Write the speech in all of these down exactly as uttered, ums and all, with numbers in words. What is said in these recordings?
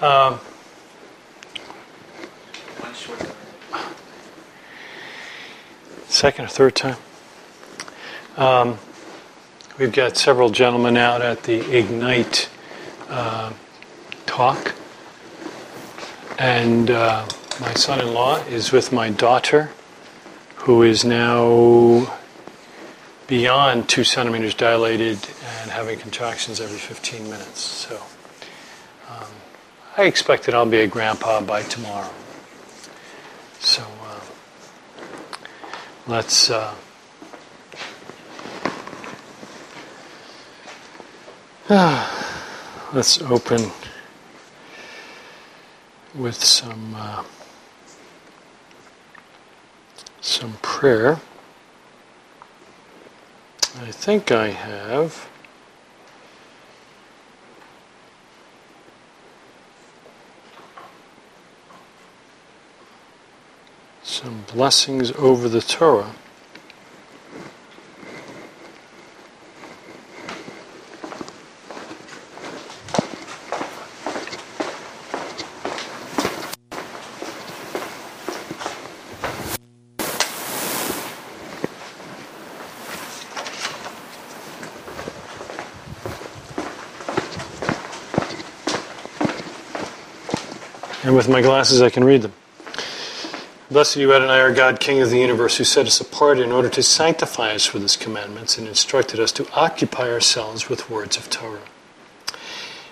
Um, second or third time. Um, we've got several gentlemen out at the Ignite uh, talk. And uh, my son-in-law is with my daughter, who is now beyond two centimeters dilated and having contractions every fifteen minutes. So um, I expect that I'll be a grandpa by tomorrow. So uh, let's uh, let's open with some uh, some prayer. I think I have some blessings over the Torah. And with my glasses, I can read them. Blessed you, Adonai, our God, King of the universe, who set us apart in order to sanctify us with his commandments and instructed us to occupy ourselves with words of Torah.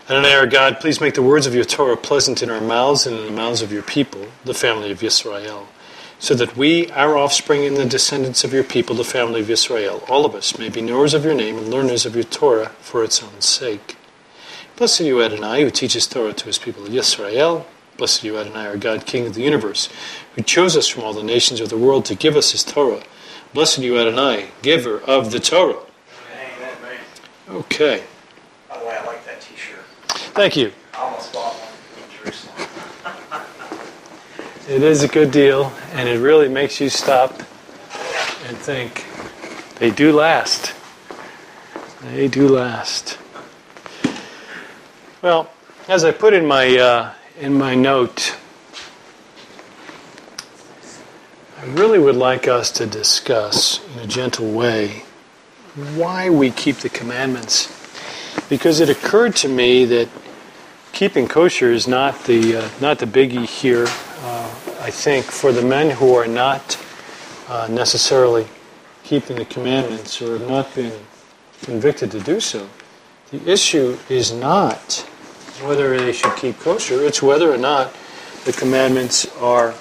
Adonai, our God, please make the words of your Torah pleasant in our mouths and in the mouths of your people, the family of Yisrael, so that we, our offspring, and the descendants of your people, the family of Yisrael, all of us may be knowers of your name and learners of your Torah for its own sake. Blessed you, Adonai, who teaches Torah to his people, Yisrael. Blessed you, Adonai, our God, King of the universe, who chose us from all the nations of the world to give us his Torah. Blessed you, Adonai, giver of the Torah. Amen. Okay. By the way, I like that t-shirt. Thank you. I almost bought one in Jerusalem. It is a good deal, and it really makes you stop and think. They do last. They do last. Well, as I put in my... Uh, In my note, I really would like us to discuss in a gentle way why we keep the commandments. Because it occurred to me that keeping kosher is not the uh, not the biggie here, uh, I think, for the men who are not uh, necessarily keeping the commandments or have not been convicted to do so. The issue is not whether they should keep kosher, it's whether or not the commandments are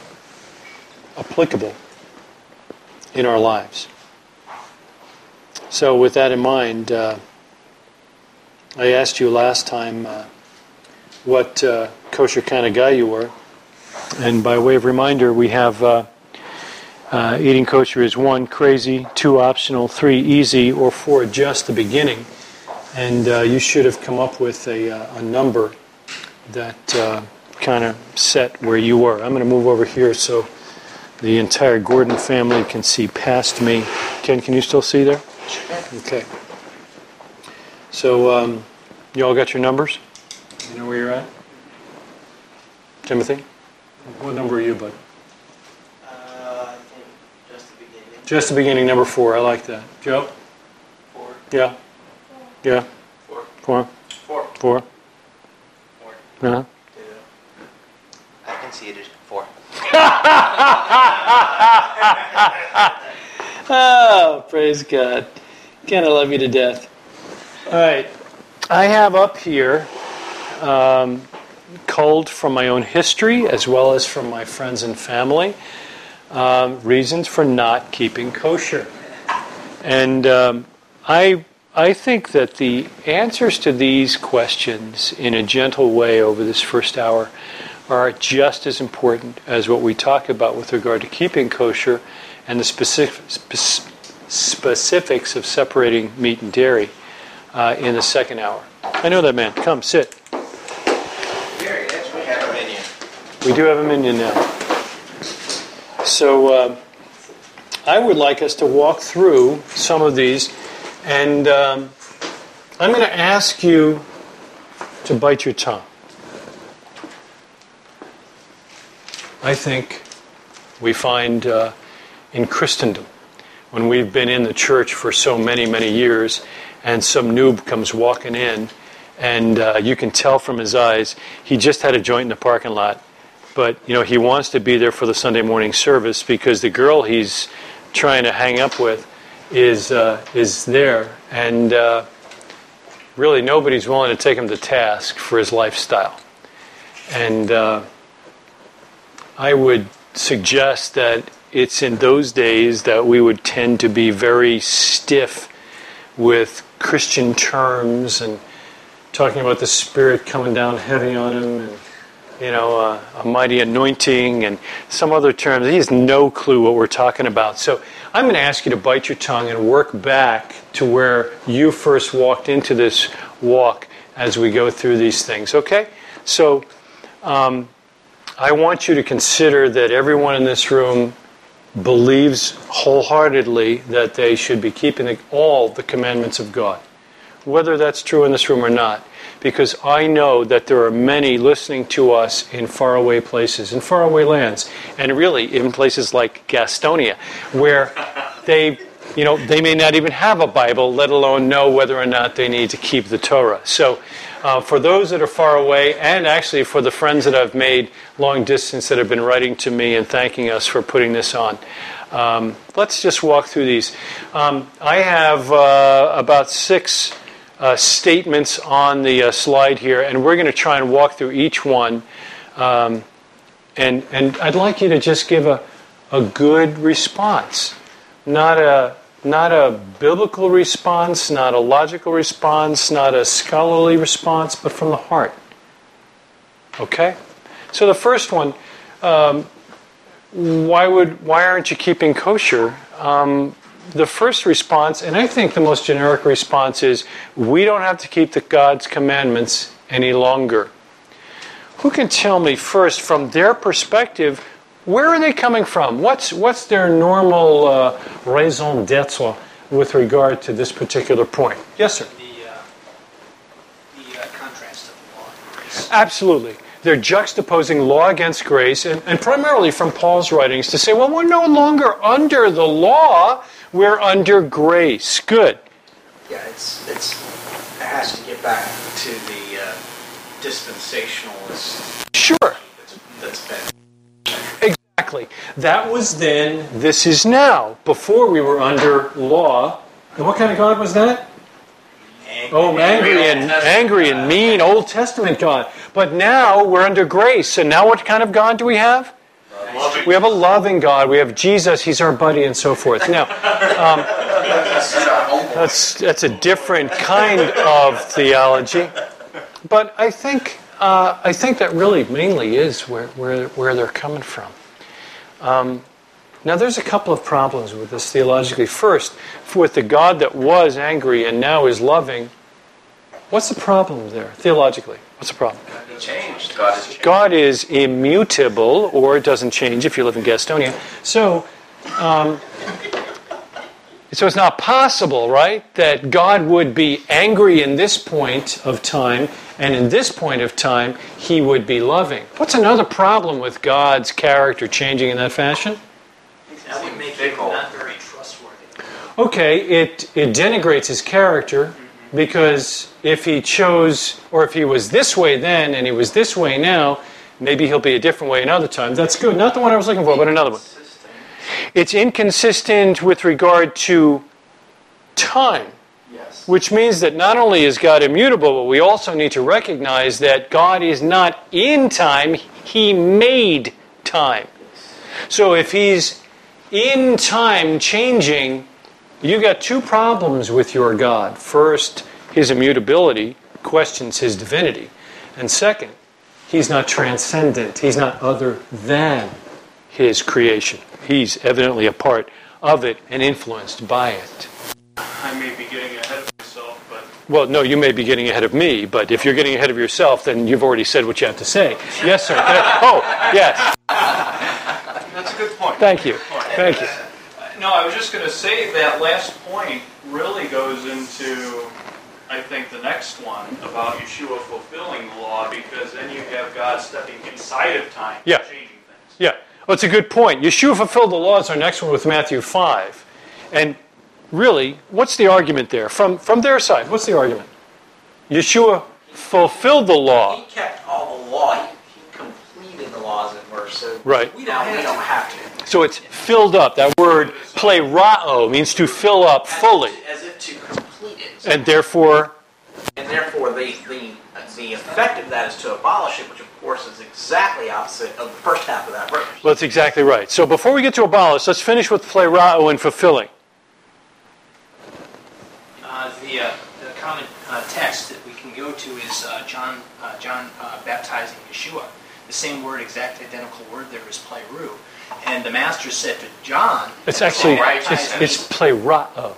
applicable in our lives. So with that in mind, uh, I asked you last time uh, what uh, kosher kind of guy you were, and by way of reminder, we have uh, uh, eating kosher is one, crazy, two, optional, three, easy, or four, just the beginning. And uh, you should have come up with a, uh, a number that uh, kind of set where you were. I'm going to move over here so the entire Gordon family can see past me. Ken, can you still see there? Okay. So um, you all got your numbers? You know where you're at? Timothy? What number are you, bud? Uh, I think just the beginning. Just the beginning, number four. I like that. Joe? Four. Yeah. Yeah. Four. Four. Four. Four. Four. Uh-huh. Two. I conceded. Four. Oh, praise God. Ken, I love you to death. All right. I have up here um, culled from my own history as well as from my friends and family um, reasons for not keeping kosher. And um, I... I think that the answers to these questions in a gentle way over this first hour are just as important as what we talk about with regard to keeping kosher and the specific, spe- specifics of separating meat and dairy uh, in the second hour. I know that man. Come, sit. Dairy, yes, we have a minion. We do have a minion now. So uh, I would like us to walk through some of these. And um, I'm going to ask you to bite your tongue. I think we find uh, in Christendom, when we've been in the church for so many, many years, and some noob comes walking in, and uh, you can tell from his eyes, he just had a joint in the parking lot. But, you know, he wants to be there for the Sunday morning service because the girl he's trying to hang up with is uh, is there. And uh, really nobody's willing to take him to task for his lifestyle. And uh, I would suggest that it's in those days that we would tend to be very stiff with Christian terms and talking about the Spirit coming down heavy on him and, you know, uh, a mighty anointing and some other terms. He has no clue what we're talking about. So I'm going to ask you to bite your tongue and work back to where you first walked into this walk as we go through these things, okay? So um, I want you to consider that everyone in this room believes wholeheartedly that they should be keeping the, all the commandments of God, whether that's true in this room or not. Because I know that there are many listening to us in faraway places, in faraway lands, and really in places like Gastonia, where they, you know, they may not even have a Bible, let alone know whether or not they need to keep the Torah. So, uh, for those that are far away, and actually for the friends that I've made long distance that have been writing to me and thanking us for putting this on, um, let's just walk through these. Um, I have uh, about six. Uh, statements on the uh, slide here, and we're going to try and walk through each one. Um, and and I'd like you to just give a a good response, not a not a biblical response, not a logical response, not a scholarly response, but from the heart. Okay? So the first one, um, why would why aren't you keeping kosher? Um, The first response, and I think the most generic response, is we don't have to keep the God's commandments any longer. Who can tell me first, from their perspective, where are they coming from? What's what's their normal uh, raison d'être with regard to this particular point? Yes, sir. The, uh, the uh, contrast of the law and grace. Absolutely. They're juxtaposing law against grace, and, and primarily from Paul's writings, to say, well, we're no longer under the law. We're under grace. Good. Yeah, it's it's it has to get back to the uh, dispensationalist. Sure. That's, that's bad. Exactly. That was then. This is now. Before we were under law. And what kind of God was that? Angry. Oh, angry and angry and mean Old Testament God. But now we're under grace. And now what kind of God do we have? Loving. We have a loving God. We have Jesus. He's our buddy, and so forth. Now, um, that's that's a different kind of theology, but I think uh, I think that really mainly is where where where they're coming from. Um, now, there's a couple of problems with this theologically. First, with the God that was angry and now is loving, what's the problem there theologically? What's the problem? God, changed. God, has changed. God is immutable, or doesn't change if you live in Gastonia. So, um, so it's not possible, right, that God would be angry in this point of time, and in this point of time, he would be loving. What's another problem with God's character changing in that fashion? That would make him not very trustworthy. Okay, it, it denigrates his character. Because if he chose, or if he was this way then and he was this way now, maybe he'll be a different way another time. That's good. Not the one I was looking for, but another one. It's inconsistent with regard to time. Yes. Which means that not only is God immutable, but we also need to recognize that God is not in time. He made time. So if he's in time changing, you got two problems with your God. First, his immutability questions his divinity. And second, he's not transcendent. He's not other than his creation. He's evidently a part of it and influenced by it. I may be getting ahead of myself, but... Well, no, you may be getting ahead of me, but if you're getting ahead of yourself, then you've already said what you have to say. Yes, sir. Oh, yes. That's a good point. Thank you. Point. Thank you. No, I was just going to say that last point really goes into, I think, the next one about Yeshua fulfilling the law, because then you have God stepping inside of time, yeah, and changing things. Yeah, well, it's a good point. Yeshua fulfilled the law is our next one with Matthew five. And really, what's the argument there? From, from their side, what's the argument? Yeshua fulfilled the law. He kept all the law. He completed the laws and were so right. we, don't, we don't have to. So it's filled up. That word plerao means to fill up fully. As if to complete it. And therefore... And therefore, the, the, the effect of that is to abolish it, which of course is exactly opposite of the first half of that verse. Well, that's exactly right. So before we get to abolish, let's finish with plerao and fulfilling. Uh, the, uh, the common uh, text that we can go to is uh, John uh, John uh, baptizing Yeshua. The same word, exact identical word there is pleru. And the Master said to John... It's actually, it's, it's plerao.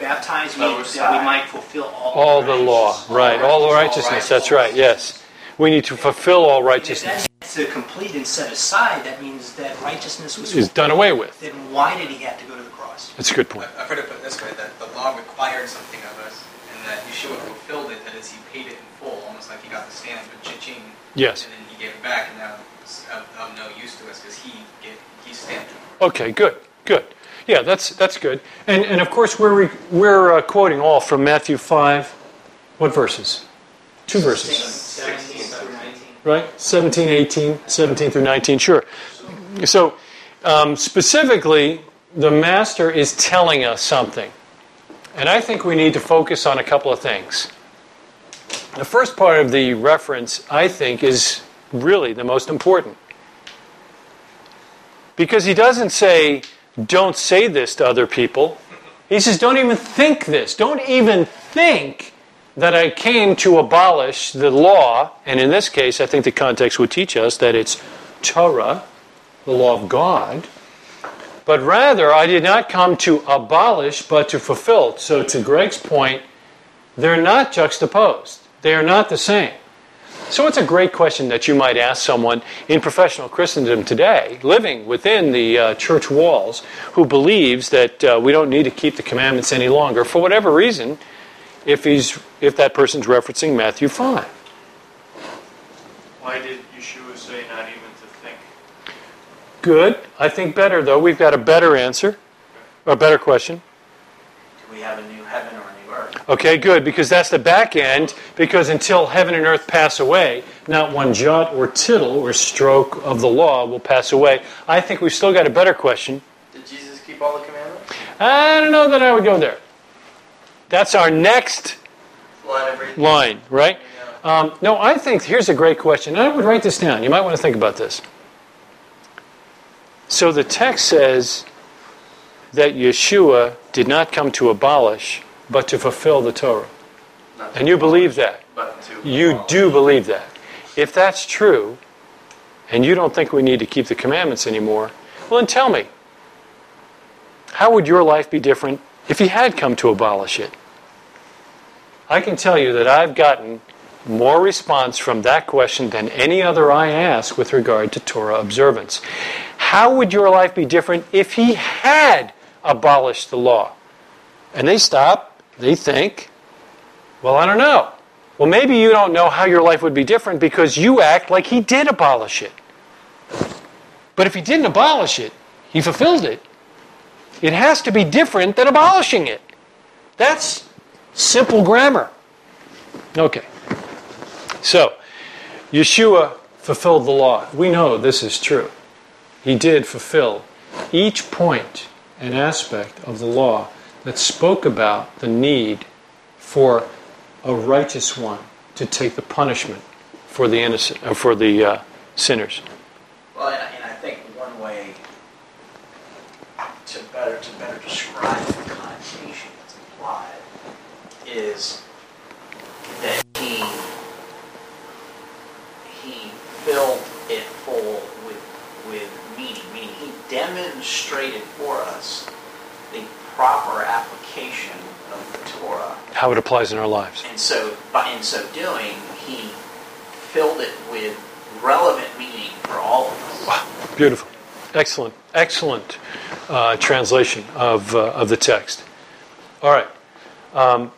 Baptize me that we might fulfill all, all the law. Right, all the righteousness, that's right, yes. We need to fulfill all righteousness. If that's to complete and set aside, that means that righteousness was is done away with. Then why did he have to go to the cross? That's a good point. I've heard it put this way, that the law required something of us, and that Yeshua fulfilled it, that is, he paid it in full, almost like he got the stamp of cha-ching. Yes. And then he gave it back, and now it's of, of no use to us, because he, he stamped it. Okay, good, good. Yeah, that's that's good, and and of course we're re, we're uh, quoting all from Matthew five, what verses? Two verses, seventeen through nineteen. Right? seventeen, eighteen, seventeen through nineteen. Sure. So um, specifically, the Master is telling us something, and I think we need to focus on a couple of things. The first part of the reference, I think, is really the most important, because he doesn't say, don't say this to other people. He says, don't even think this. Don't even think that I came to abolish the law. And in this case, I think the context would teach us that it's Torah, the law of God. But rather, I did not come to abolish, but to fulfill. So to Greg's point, they're not juxtaposed. They are not the same. So it's a great question that you might ask someone in professional Christendom today, living within the uh, church walls, who believes that uh, we don't need to keep the commandments any longer, for whatever reason, if he's if that person's referencing Matthew five. Why did Yeshua say not even to think? Good. I think better, though. We've got a better answer, a better question. Do we have a new heaven or okay, good, because that's the back end, because until heaven and earth pass away, not one jot or tittle or stroke of the law will pass away. I think we've still got a better question. Did Jesus keep all the commandments? I don't know that I would go there. That's our next line, right? Um, no, I think, here's a great question. I would write this down. You might want to think about this. So the text says that Yeshua did not come to abolish, but to fulfill the Torah. And you believe that. You do believe that. If that's true, and you don't think we need to keep the commandments anymore, well then tell me, how would your life be different if he had come to abolish it? I can tell you that I've gotten more response from that question than any other I ask with regard to Torah observance. How would your life be different if he had abolished the law? And they stop, they think, well, I don't know. Well, maybe you don't know how your life would be different because you act like he did abolish it. But if he didn't abolish it, he fulfilled it. It has to be different than abolishing it. That's simple grammar. Okay. So, Yeshua fulfilled the law. We know this is true. He did fulfill each point and aspect of the law that spoke about the need for a righteous one to take the punishment for the innocent, uh, for the uh, sinners. Well, and I, and I think one way to better to better describe the connotation that's implied is that he he filled it full with with meaning, meaning he demonstrated for us the proper application of the Torah. How it applies in our lives. And so, by in so doing, he filled it with relevant meaning for all of us. Wow, beautiful. Excellent, excellent uh, translation of uh, of the text. All right. Um,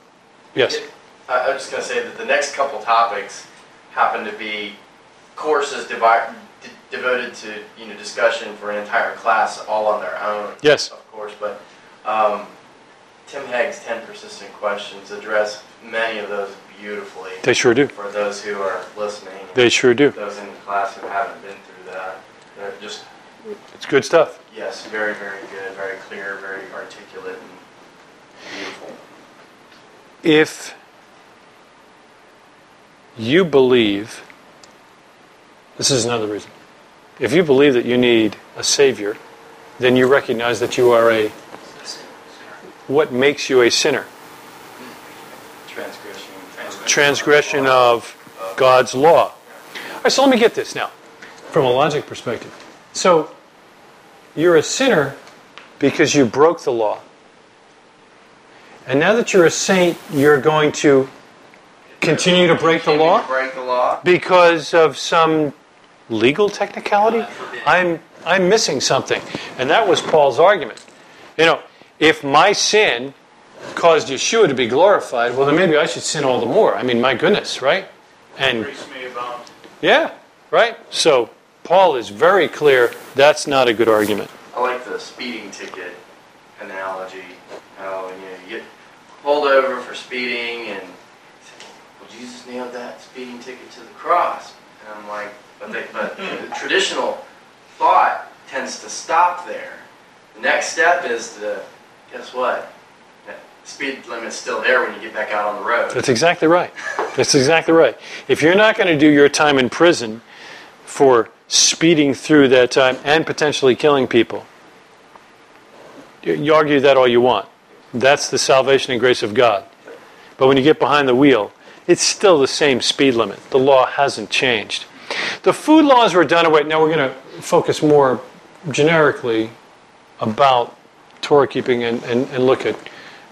yes? It, I was just going to say that the next couple topics happen to be courses divided devoted to, you know, discussion for an entire class all on their own. Yes. Of course, but um, Tim Hegg's ten Persistent Questions address many of those beautifully. They sure do. For those who are listening. They sure do. Those in the class who haven't been through that, they're just... It's good stuff. Yes, very, very good, very clear, very articulate and beautiful. If you believe, this is another reason, if you believe that you need a savior, then you recognize that you are a... What makes you a sinner? Transgression. Transgression, transgression of, of God's law. All right, so let me get this now from a logic perspective. So you're a sinner because you broke the law. And now that you're a saint, you're going to continue to break the law? Break the law? Because of some legal technicality? I'm I'm missing something. And that was Paul's argument. You know, if my sin caused Yeshua to be glorified, well, then maybe I should sin all the more. I mean, my goodness, right? And yeah, right? So Paul is very clear, that's not a good argument. I like the speeding ticket analogy. How you, know, you get pulled over for speeding and well, Jesus nailed that speeding ticket to the cross. And I'm like, but, they, but the traditional thought tends to stop there. The next step is to, guess what? Speed limit's still there when you get back out on the road. That's exactly right. That's exactly right. If you're not going to do your time in prison for speeding through that time and potentially killing people, you argue that all you want. That's the salvation and grace of God. But when you get behind the wheel, it's still the same speed limit. The law hasn't changed. The food laws were done away. Now we're going to focus more generically about Torah keeping and, and, and look at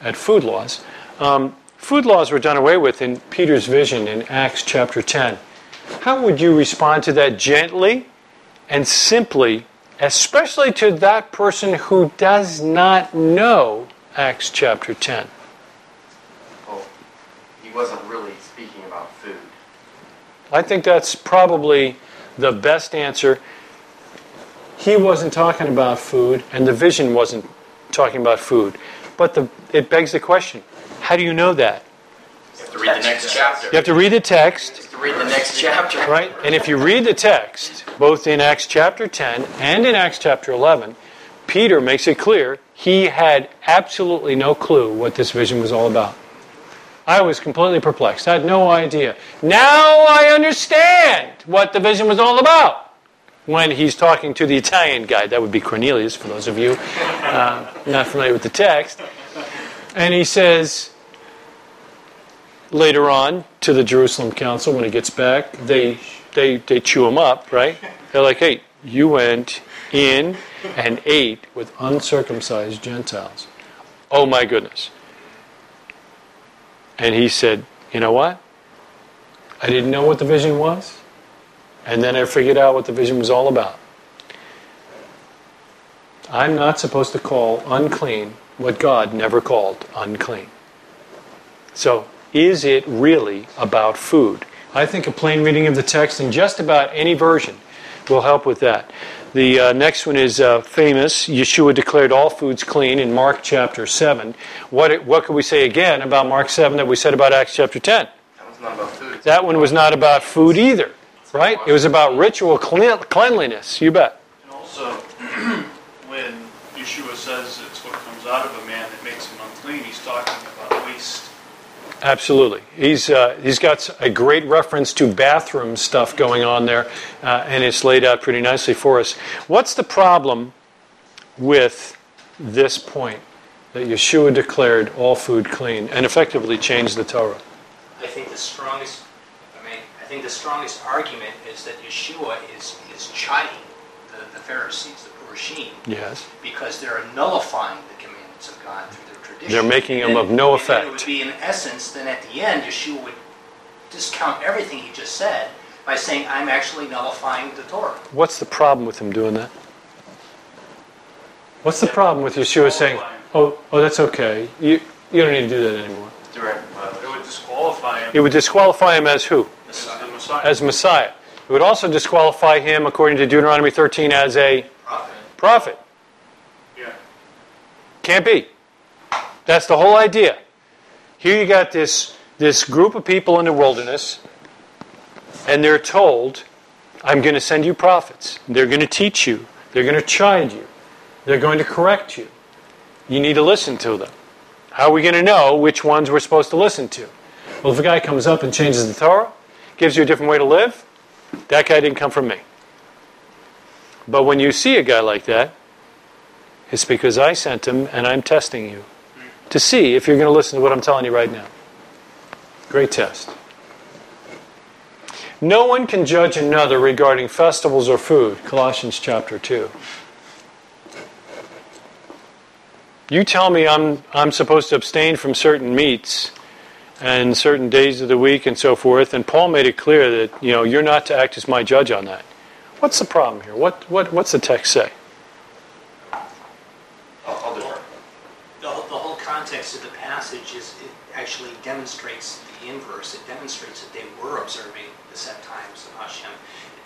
at food laws. Um, food laws were done away with in Peter's vision in Acts chapter ten. How would you respond to that gently and simply, especially to that person who does not know Acts chapter ten? Well, he wasn't really speaking about food. I think that's probably the best answer. He wasn't talking about food, and the vision wasn't talking about food. But the, it begs the question, how do you know that? You have to read the next chapter. You have to read the text. You have to read the next chapter. Right? And if you read the text, both in Acts chapter ten and in Acts chapter eleven, Peter makes it clear he had absolutely no clue what this vision was all about. I was completely perplexed. I had no idea. Now I understand what the vision was all about. When he's talking to the Italian guy, that would be Cornelius, for those of you uh, not familiar with the text. And he says, later on, to the Jerusalem council, when he gets back, they they they chew him up, right? They're like, hey, you went in and ate with uncircumcised Gentiles. Oh, my goodness. And he said, you know what? I didn't know what the vision was. And then I figured out what the vision was all about. I'm not supposed to call unclean what God never called unclean. So, is it really about food? I think a plain reading of the text in just about any version will help with that. The uh, next one is uh, famous. Yeshua declared all foods clean in Mark chapter seven. What it, what can we say again about Mark seven that we said about Acts chapter ten? That was not about food. That one was not about food either. Right? It was about ritual cleanliness. You bet. And also, when Yeshua says it's what comes out of a man that makes him unclean, he's talking about waste. Absolutely. He's uh, he's got a great reference to bathroom stuff going on there, uh, and it's laid out pretty nicely for us. What's the problem with this point that Yeshua declared all food clean and effectively changed the Torah? I think the strongest... I think the strongest argument is that Yeshua is, is chiding the, the Pharisees, the Purushim, yes, because they're nullifying the commandments of God through their tradition. They're making them and of no effect. It would be in essence, then at the end, Yeshua would discount everything he just said by saying, I'm actually nullifying the Torah. What's the problem with him doing that? What's the problem with Yeshua saying, oh, oh, that's okay, you you don't need to do that anymore? Direct. It would disqualify him. It would disqualify him as who? As Messiah. As Messiah. It would also disqualify him, according to Deuteronomy thirteen, as a prophet. prophet. Yeah. Can't be. That's the whole idea. Here you got this, this group of people in the wilderness, and they're told, I'm going to send you prophets. They're going to teach you. They're going to chide you. They're going to correct you. You need to listen to them. How are we going to know which ones we're supposed to listen to? Well, if a guy comes up and changes the Torah, gives you a different way to live, that guy didn't come from me. But when you see a guy like that, it's because I sent him and I'm testing you to see if you're going to listen to what I'm telling you right now. Great test. No one can judge another regarding festivals or food. Colossians chapter two. You tell me I'm I'm supposed to abstain from certain meats and certain days of the week and so forth, and Paul made it clear that, you know, you're not to act as my judge on that. What's the problem here? What what what's the text say? I'll do it. The, the whole context of the passage is it actually demonstrates the inverse. It demonstrates that they were observing the set times of Hashem.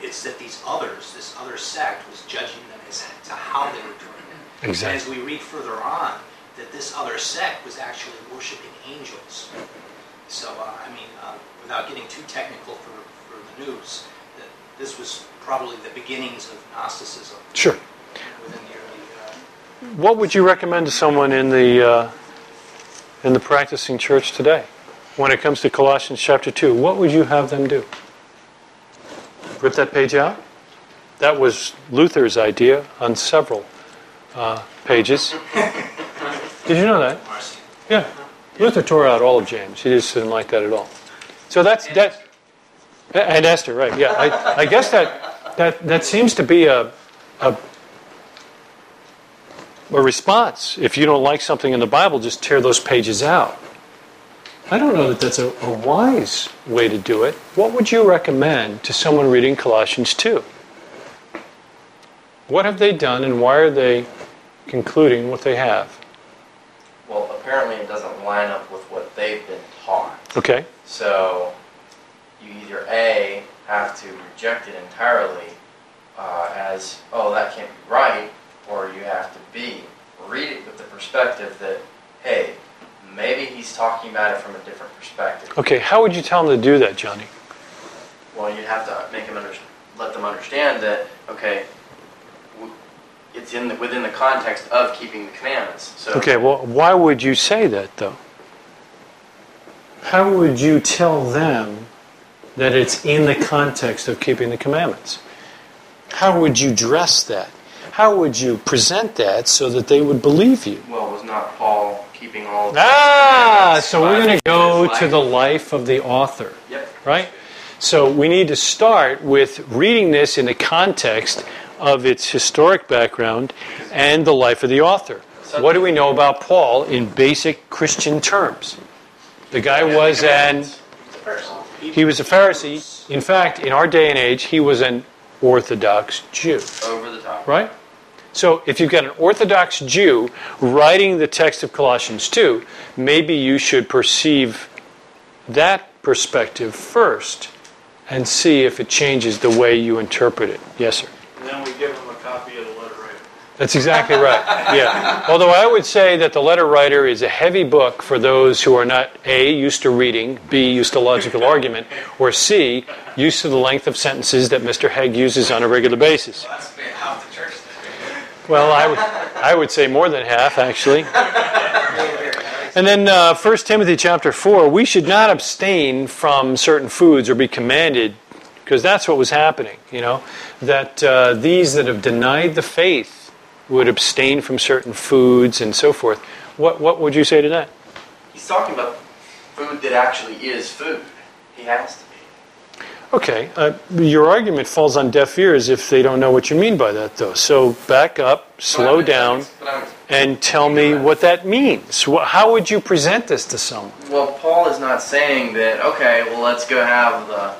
It's that these others, this other sect, was judging them as to how they were doing it. Exactly. And as we read further on, that this other sect was actually worshiping angels. So, uh, I mean, uh, without getting too technical for, for the news, that this was probably the beginnings of Gnosticism. Sure. Within the early, uh, what would you recommend to someone in the uh, in the practicing church today, when it comes to Colossians chapter two? What would you have them do? Rip that page out? That was Luther's idea on several uh, pages. Did you know that? Yeah. Luther tore out all of James. He just didn't like that at all. So that's that's and Esther, right? Yeah, I, I guess that that that seems to be a, a a response. If you don't like something in the Bible, just tear those pages out. I don't know that that's a, a wise way to do it. What would you recommend to someone reading Colossians two? What have they done, and why are they concluding what they have? Well, apparently it doesn't line up with what they've been taught. Okay. So you either A, have to reject it entirely uh, as, oh, that can't be right, or you have to B, read it with the perspective that, hey, maybe he's talking about it from a different perspective. Okay, how would you tell him to do that, Johnny? Well, you'd have to make him under- let them understand that, okay, it's in the, within the context of keeping the commandments. So. Okay, well, why would you say that, though? How would you tell them that it's in the context of keeping the commandments? How would you dress that? How would you present that so that they would believe you? Well, was not Paul keeping all of the ah, commandments? Ah, so we're going to go to the life of the author, yep. Right? So we need to start with reading this in the context of its historic background and the life of the author. What do we know about Paul in basic Christian terms? The guy was an... He was a Pharisee. In fact, in our day and age, he was an Orthodox Jew. Over the top. Right? So if you've got an Orthodox Jew writing the text of Colossians two, maybe you should perceive that perspective first and see if it changes the way you interpret it. Yes, sir? And then we give them a copy of the letter writer. That's exactly right. Yeah. Although I would say that the letter writer is a heavy book for those who are not A, used to reading, B, used to logical argument, or C, used to the length of sentences that Mister Hegg uses on a regular basis. Well, that's half the church. Well, I would, I would say more than half, actually. And then uh, First Timothy chapter four, we should not abstain from certain foods or be commanded, because that's what was happening, you know, that uh, these that have denied the faith would abstain from certain foods and so forth. What what would you say to that? He's talking about food that actually is food. He has to be. Okay, uh, your argument falls on deaf ears if they don't know what you mean by that, though. So back up, slow but down, but and tell me what that means. How would you present this to someone? Well, Paul is not saying that, okay, well, let's go have the...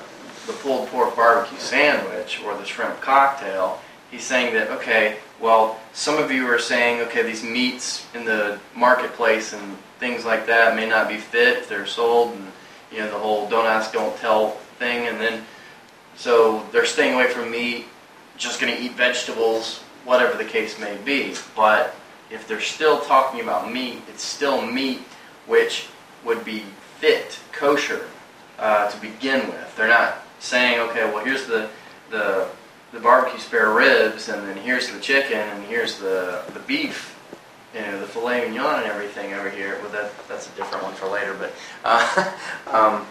the pulled pork barbecue sandwich or the shrimp cocktail. He's saying that, okay, well, some of you are saying, okay, these meats in the marketplace and things like that may not be fit if they're sold, and you know, the whole don't ask, don't tell thing. And then So they're staying away from meat, just going to eat vegetables, whatever the case may be. But if they're still talking about meat, it's still meat which would be fit, kosher, uh, to begin with. They're not saying, okay, well, here's the, the, the barbecue spare ribs, and then here's the chicken, and here's the, the beef, you know, the filet mignon and everything over here. Well, that, that's a different one for later, but uh, um,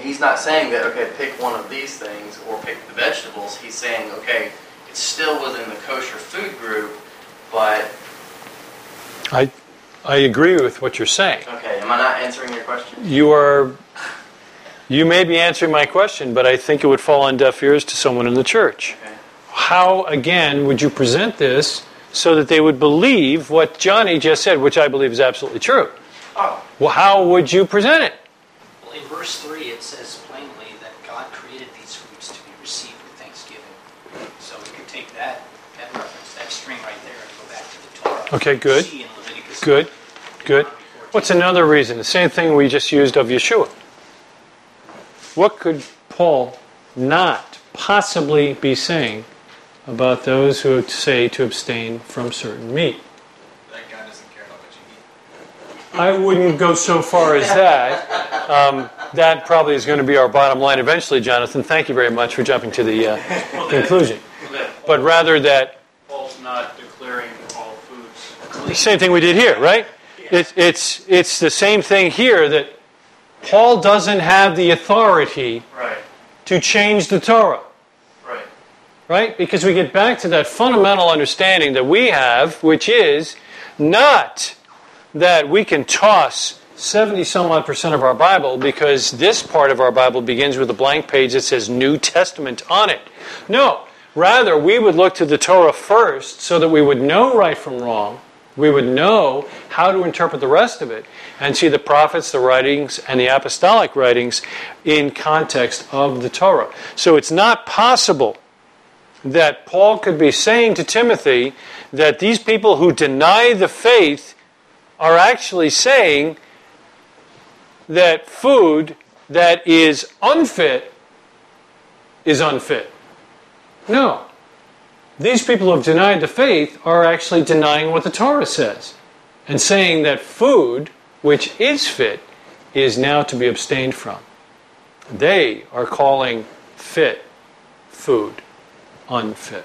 he's not saying that, okay, pick one of these things or pick the vegetables. He's saying, okay, it's still within the kosher food group, but... I, I agree with what you're saying. Okay, am I not answering your question? You are... You may be answering my question, but I think it would fall on deaf ears to someone in the church. Okay. How, again, would you present this so that they would believe what Johnny just said, which I believe is absolutely true? Oh. Well, how would you present it? Well, in verse three, it says plainly that God created these foods to be received with thanksgiving. So we could take that, that reference, that string right there, and go back to the Torah. Okay, good. See in Leviticus good, good. What's another reason? The same thing we just used of Yeshua. What could Paul not possibly be saying about those who say to abstain from certain meat? That God doesn't care how much you eat. I wouldn't go so far as that. Um, that probably is going to be our bottom line eventually, Jonathan. Thank you very much for jumping to the uh, conclusion. But rather that... Paul's not declaring all foods clean. Same thing we did here, right? It's, it's, it's the same thing here that... Paul doesn't have the authority right. to change the Torah. Right. Right? Because we get back to that fundamental understanding that we have, which is not that we can toss seventy some odd percent of our Bible because this part of our Bible begins with a blank page that says New Testament on it. No. Rather, we would look to the Torah first so that we would know right from wrong. We would know how to interpret the rest of it and see the prophets, the writings, and the apostolic writings in context of the Torah. So it's not possible that Paul could be saying to Timothy that these people who deny the faith are actually saying that food that is unfit is unfit. No. These people who have denied the faith are actually denying what the Torah says and saying that food, which is fit, is now to be abstained from. They are calling fit food unfit.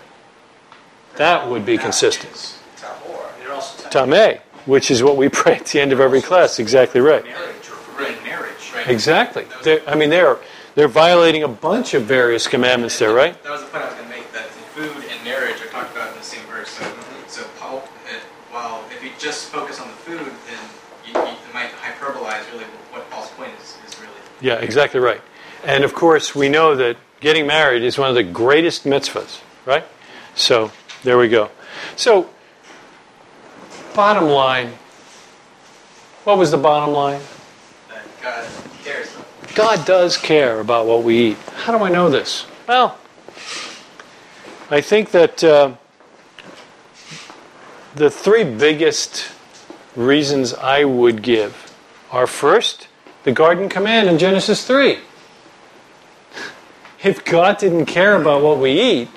That would be consistent. Tameh, which is what we pray at the end of every class. Exactly right. Exactly. They're, I mean, they're, they're violating a bunch of various commandments there, right? That was the point I was going to make, that food and marriage are talked about in the same verse. So, so Paul, uh, while if you just focus on the food, then you, you might hyperbolize really what Paul's point is, is really. Yeah, exactly right. And of course, we know that getting married is one of the greatest mitzvahs, right? So, there we go. So, bottom line, what was the bottom line? That God cares. God does care about what we eat. How do I know this? Well, I think that uh, the three biggest reasons I would give are first, the garden command in Genesis three. If God didn't care about what we eat,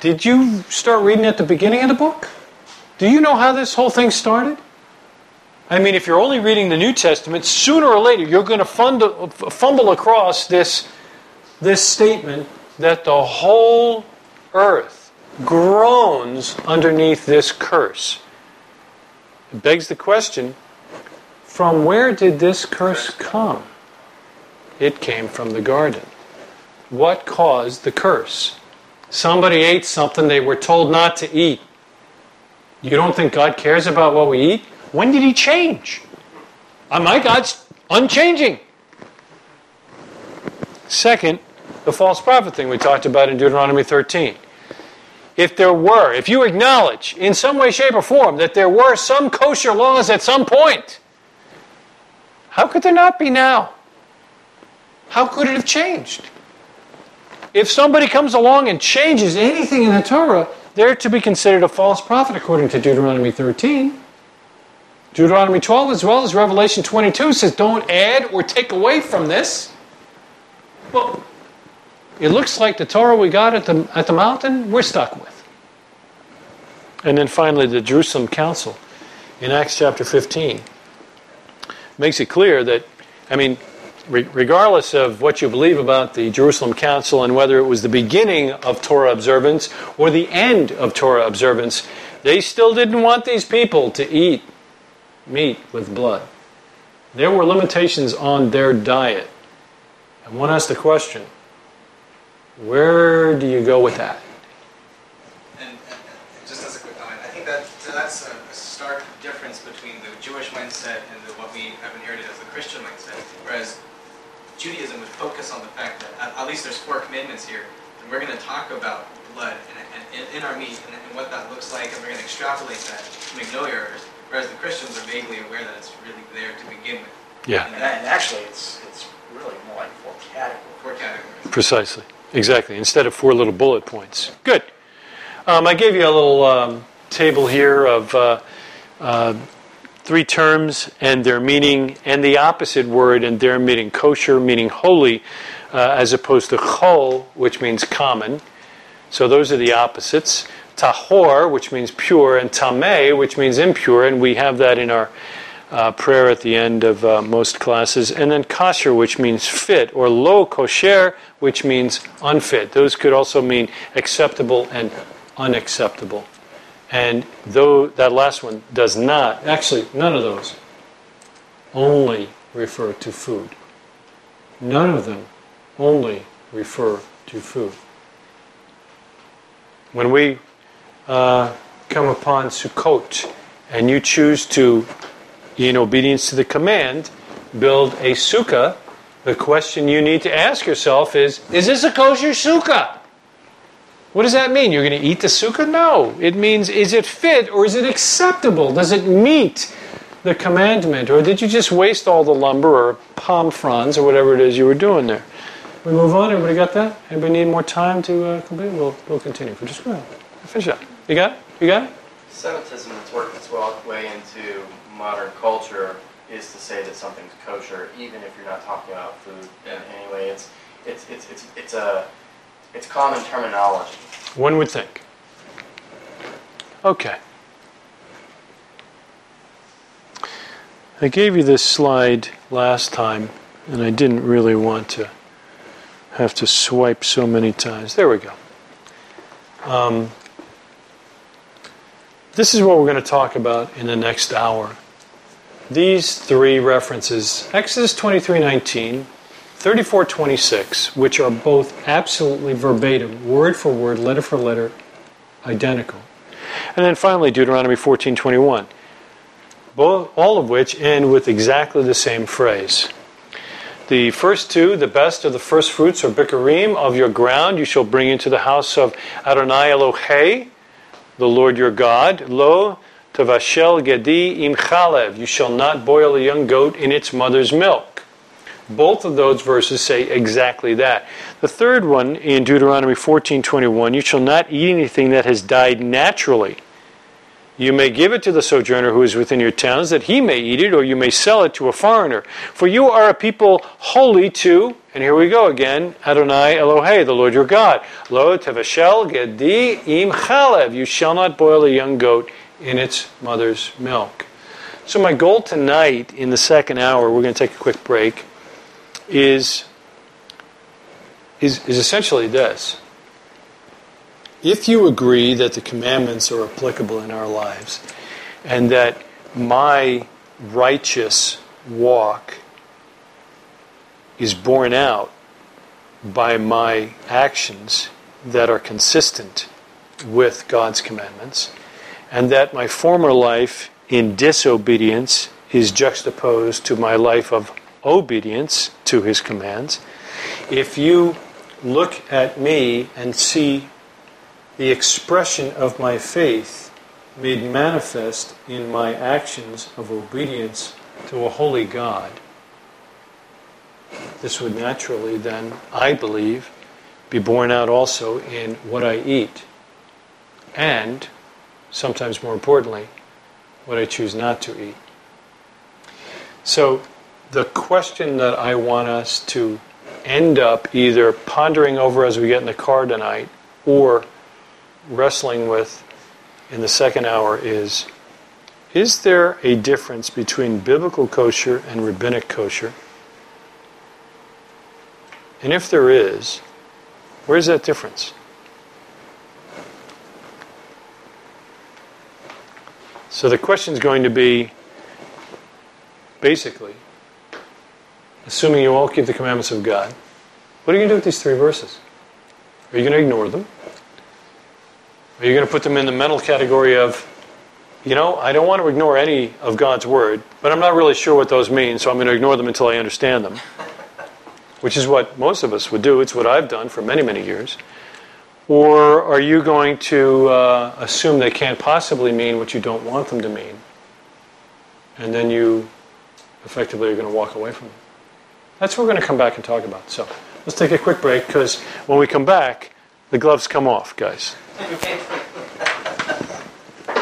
did you start reading at the beginning of the book? Do you know how this whole thing started? I mean, if you're only reading the New Testament, sooner or later you're going to fumble across this, this statement that the whole earth groans underneath this curse. It begs the question, from where did this curse come? It came from the garden. What caused the curse? Somebody ate something they were told not to eat. You don't think God cares about what we eat? When did He change? Oh, my God's unchanging. Second, the false prophet thing we talked about in Deuteronomy thirteen. If there were, if you acknowledge in some way, shape, or form that there were some kosher laws at some point, how could there not be now? How could it have changed? If somebody comes along and changes anything in the Torah, they're to be considered a false prophet according to Deuteronomy thirteen. Deuteronomy twelve as well as Revelation twenty-two says don't add or take away from this. Well, it looks like the Torah we got at the, at the mountain, we're stuck with. And then finally, the Jerusalem Council in Acts chapter fifteen makes it clear that, I mean, re regardless of what you believe about the Jerusalem Council and whether it was the beginning of Torah observance or the end of Torah observance, they still didn't want these people to eat meat with blood. There were limitations on their diet. And one asks the question, where do you go with that? And, and just as a quick comment, I think that that's a, a stark difference between the Jewish mindset and the, what we have inherited as the Christian mindset. Whereas Judaism would focus on the fact that at, at least there's four commandments here, and we're going to talk about blood and, and, in our meat and, and what that looks like, and we're going to extrapolate that to make no errors. Whereas the Christians are vaguely aware that it's really there to begin with. Yeah. And, that, and actually, it's it's really more like four categories. Four categories. Precisely. Exactly. Instead of four little bullet points. Good. Um, I gave you a little um, table here of uh, uh, three terms and their meaning, and the opposite word and their meaning. Kosher, meaning holy, uh, as opposed to chol, which means common. So those are the opposites. Tahor, which means pure, and tameh, which means impure, and we have that in our uh, prayer at the end of uh, most classes. And then kosher, which means fit, or lo kosher, which means unfit. Those could also mean acceptable and unacceptable. And though that last one does not, actually none of those only refer to food. None of them only refer to food. When we Uh, come upon Sukkot, and you choose to, in obedience to the command, build a sukkah, the question you need to ask yourself is, is this a kosher sukkah? What does that mean? You're going to eat the sukkah? No. It means, is it fit or is it acceptable? Does it meet the commandment? Or did you just waste all the lumber or palm fronds or whatever it is you were doing there? We move on. Everybody got that? Anybody need more time to uh, complete? We'll, we'll continue for just a minute. Finish up. You got it? You got it? Semitism that's worked its way into modern culture is to say that something's kosher, even if you're not talking about food. Yeah. Anyway, it's it's it's it's it's a it's common terminology. One would think. Okay. I gave you this slide last time, and I didn't really want to have to swipe so many times. There we go. Um, This is what we're going to talk about in the next hour. These three references, Exodus twenty-three nineteen, thirty-four twenty-six, which are both absolutely verbatim, word for word, letter for letter, identical. And then finally Deuteronomy fourteen twenty-one, both, all of which end with exactly the same phrase. The first two, the best of the first fruits or bikurim of your ground, you shall bring into the house of Adonai Elohei, the Lord your God. Lo tavashel gedi im chalev. You shall not boil a young goat in its mother's milk. Both of those verses say exactly that. The third one in Deuteronomy fourteen twenty-one, you shall not eat anything that has died naturally. You may give it to the sojourner who is within your towns, that he may eat it, or you may sell it to a foreigner. For you are a people holy to, and here we go again, Adonai Elohei, the Lord your God. Lo tevashel gedi im chalev. You shall not boil a young goat in its mother's milk. So my goal tonight, in the second hour, we're going to take a quick break, is, is, is essentially this. If you agree that the commandments are applicable in our lives and that my righteous walk is borne out by my actions that are consistent with God's commandments, and that my former life in disobedience is juxtaposed to my life of obedience to his commands, if you look at me and see the expression of my faith made manifest in my actions of obedience to a holy God, this would naturally then, I believe, be borne out also in what I eat and, sometimes more importantly, what I choose not to eat. So the question that I want us to end up either pondering over as we get in the car tonight or wrestling with in the second hour is, is there a difference between biblical kosher and rabbinic kosher? And if there is, where's that difference? So the question is going to be, basically, assuming you all keep the commandments of God, what are you going to do with these three verses? Are you going to ignore them? Are you going to put them in the mental category of, you know, I don't want to ignore any of God's word, but I'm not really sure what those mean, so I'm going to ignore them until I understand them. Which is what most of us would do. It's what I've done for many, many years. Or are you going to uh, assume they can't possibly mean what you don't want them to mean? And then you effectively are going to walk away from them. That's what we're going to come back and talk about. So let's take a quick break, because when we come back, the gloves come off, guys.